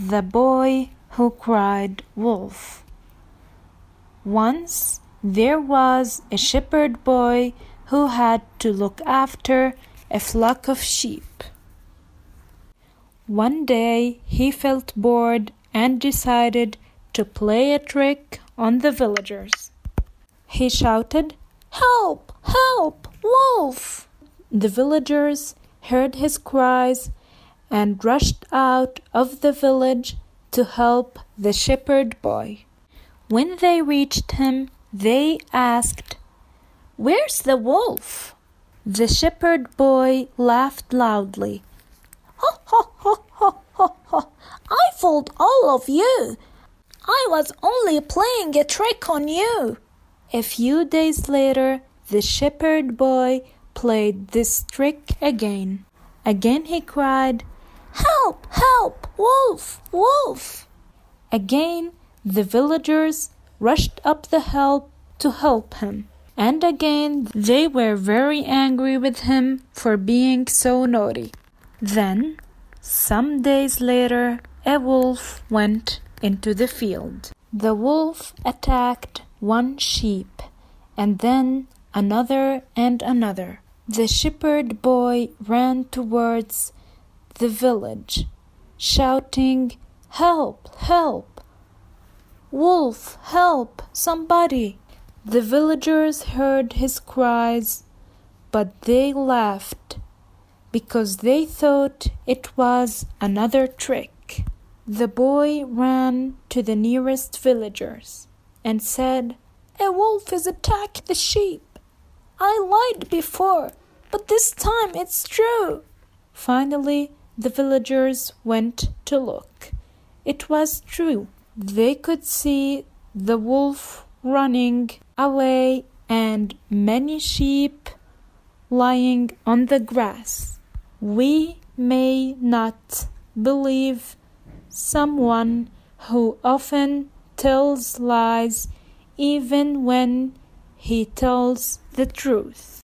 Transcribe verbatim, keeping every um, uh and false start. The boy who cried wolf. Once there was a shepherd boy who had to look after a flock of sheep. One day he felt bored and decided to play a trick on the villagers. He shouted, "Help! Help! Wolf!" The villagers heard his cries and rushed out of the village to help the shepherd boy. When they reached him, they asked, "Where's the wolf?" The shepherd boy laughed loudly. "Ho, ho, ho, ho, ho, ho. I fooled all of you. I was only playing a trick on you." A few days later, the shepherd boy played this trick again. Again he cried, "Help! Help! Wolf! Wolf!" Again the villagers rushed up the hill to help him, and again they were very angry with him for being so naughty. Then, some days later, a wolf went into the field. The wolf attacked one sheep, and then another and another. The shepherd boy ran towards the village, shouting, "Help! Help! Wolf! Help! Somebody!" The villagers heard his cries, but they laughed because they thought it was another trick. The boy ran to the nearest villagers and said, "A wolf has attacked the sheep. I lied before, but this time it's true." Finally, the villagers went to look. It was true. They could see the wolf running away and many sheep lying on the grass. We may not believe someone who often tells lies even when he tells the truth.